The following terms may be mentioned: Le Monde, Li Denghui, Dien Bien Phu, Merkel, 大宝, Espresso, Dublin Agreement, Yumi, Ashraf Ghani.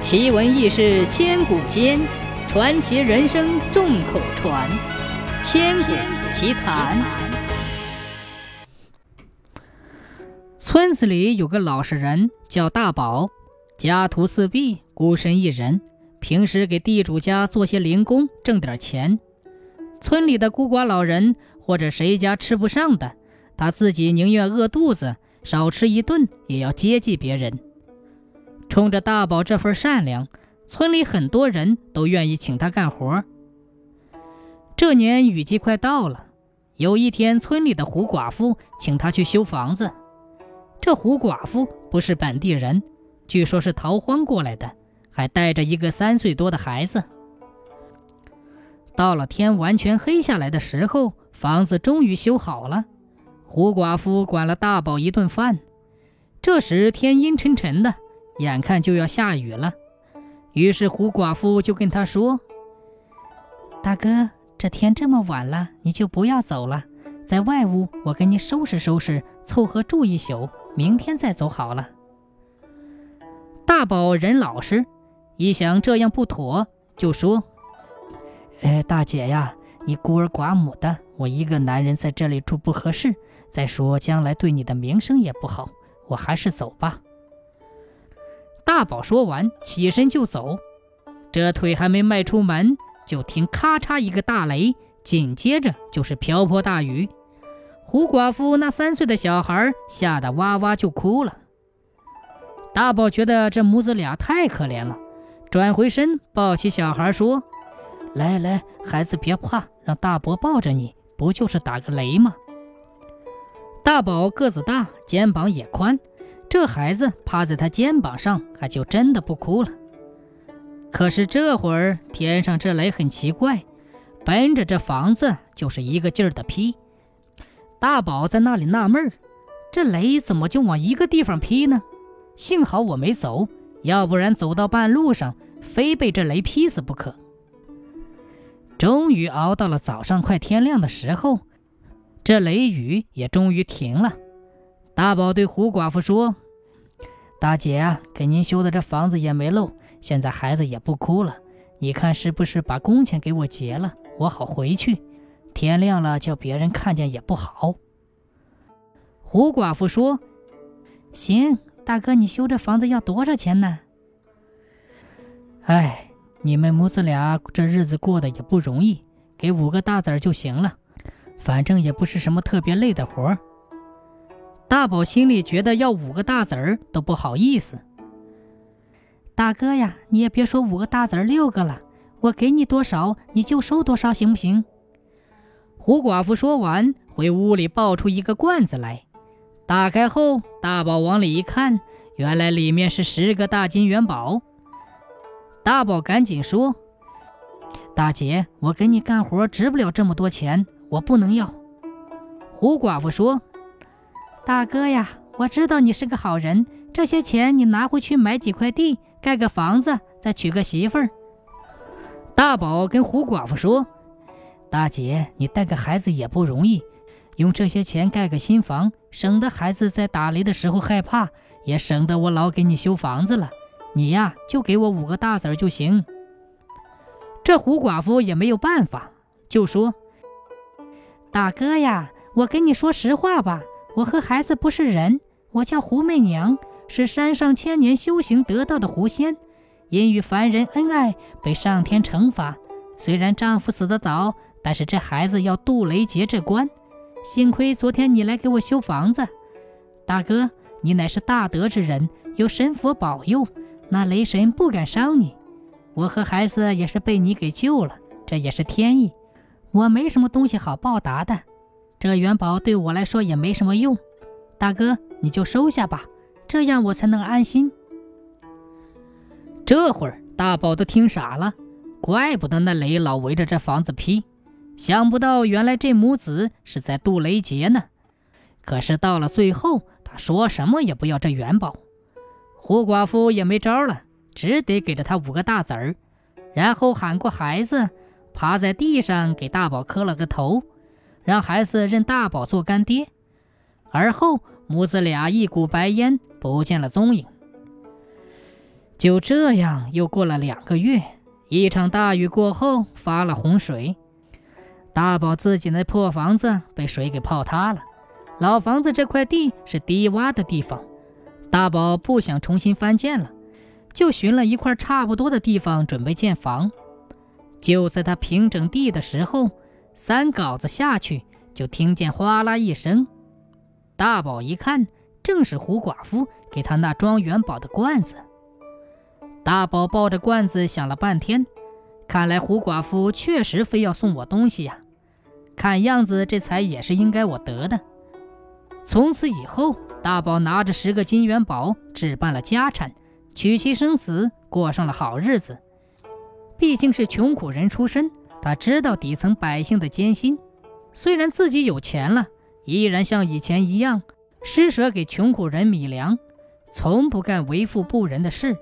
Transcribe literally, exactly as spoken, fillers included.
奇闻异事千古间，传奇人生众口传。千古奇谈。村子里有个老实人叫大宝，家徒四壁，孤身一人，平时给地主家做些零工，挣点钱。村里的孤寡老人或者谁家吃不上的，他自己宁愿饿肚子，少吃一顿也要接济别人。冲着大宝这份善良，村里很多人都愿意请他干活。这年雨季快到了，有一天村里的胡寡妇请他去修房子。这胡寡妇不是本地人，据说是逃荒过来的，还带着一个三岁多的孩子。到了天完全黑下来的时候，房子终于修好了。胡寡妇管了大宝一顿饭。这时天阴沉沉的，眼看就要下雨了，于是胡寡妇就跟他说：“大哥，这天这么晚了，你就不要走了，在外屋我给你收拾收拾，凑合住一宿，明天再走好了。”大宝人老实，一想这样不妥，就说：“哎，大姐呀，你孤儿寡母的，我一个男人在这里住不合适，再说将来对你的名声也不好，我还是走吧。”大宝说完起身就走，这腿还没迈出门，就听咔嚓一个大雷，紧接着就是瓢泼大雨。胡寡妇那三岁的小孩吓得哇哇就哭了。大宝觉得这母子俩太可怜了，转回身抱起小孩说：“来来，孩子别怕，让大伯抱着你，不就是打个雷吗？”大宝个子大，肩膀也宽，这孩子趴在他肩膀上，还就真的不哭了。可是这会儿天上这雷很奇怪，奔着这房子就是一个劲儿的劈。大宝在那里纳闷，这雷怎么就往一个地方劈呢？幸好我没走，要不然走到半路上，非被这雷劈死不可。终于熬到了早上快天亮的时候，这雷雨也终于停了。大宝对胡寡妇说：“大姐啊，给您修的这房子也没漏，现在孩子也不哭了，你看是不是把工钱给我结了，我好回去，天亮了叫别人看见也不好。”胡寡妇说：“行，大哥，你修这房子要多少钱呢？”“哎，你们母子俩这日子过得也不容易，给五个大子儿就行了，反正也不是什么特别累的活儿。”大宝心里觉得要五个大子儿都不好意思。“大哥呀，你也别说五个大子儿六个了，我给你多少你就收多少，行不行？”胡寡妇说完，回屋里抱出一个罐子来，打开后大宝往里一看，原来里面是十个大金元宝。大宝赶紧说：“大姐，我给你干活值不了这么多钱，我不能要。”胡寡妇说：“大哥呀，我知道你是个好人，这些钱你拿回去买几块地，盖个房子，再娶个媳妇儿。”大宝跟胡寡妇说：“大姐，你带个孩子也不容易，用这些钱盖个新房，省得孩子在打雷的时候害怕，也省得我老给你修房子了，你呀就给我五个大子儿就行。”这胡寡妇也没有办法，就说：“大哥呀，我跟你说实话吧，我和孩子不是人，我叫胡媚娘，是山上千年修行得到的狐仙，因与凡人恩爱，被上天惩罚。虽然丈夫死得早，但是这孩子要渡雷劫这关。幸亏昨天你来给我修房子，大哥，你乃是大德之人，有神佛保佑，那雷神不敢伤你。我和孩子也是被你给救了，这也是天意，我没什么东西好报答的。这元宝对我来说也没什么用，大哥你就收下吧，这样我才能安心。”这会儿大宝都听傻了，怪不得那雷老围着这房子劈，想不到原来这母子是在渡雷劫呢。可是到了最后，他说什么也不要这元宝。胡寡妇也没招了，只得给了他五个大子儿，然后喊过孩子，趴在地上给大宝磕了个头，让孩子认大宝做干爹。而后母子俩一股白烟，不见了踪影。就这样又过了两个月，一场大雨过后发了洪水，大宝自己那破房子被水给泡塌了。老房子这块地是低洼的地方，大宝不想重新翻建了，就寻了一块差不多的地方准备建房。就在他平整地的时候，三镐子下去就听见哗啦一声，大宝一看，正是胡寡妇给他那装元宝的罐子。大宝抱着罐子想了半天，看来胡寡妇确实非要送我东西呀、啊，看样子这财也是应该我得的。从此以后，大宝拿着十个金元宝置办了家产，娶妻生子，过上了好日子。毕竟是穷苦人出身，他知道底层百姓的艰辛，虽然自己有钱了，依然像以前一样施舍给穷苦人米粮，从不干为富不仁的事。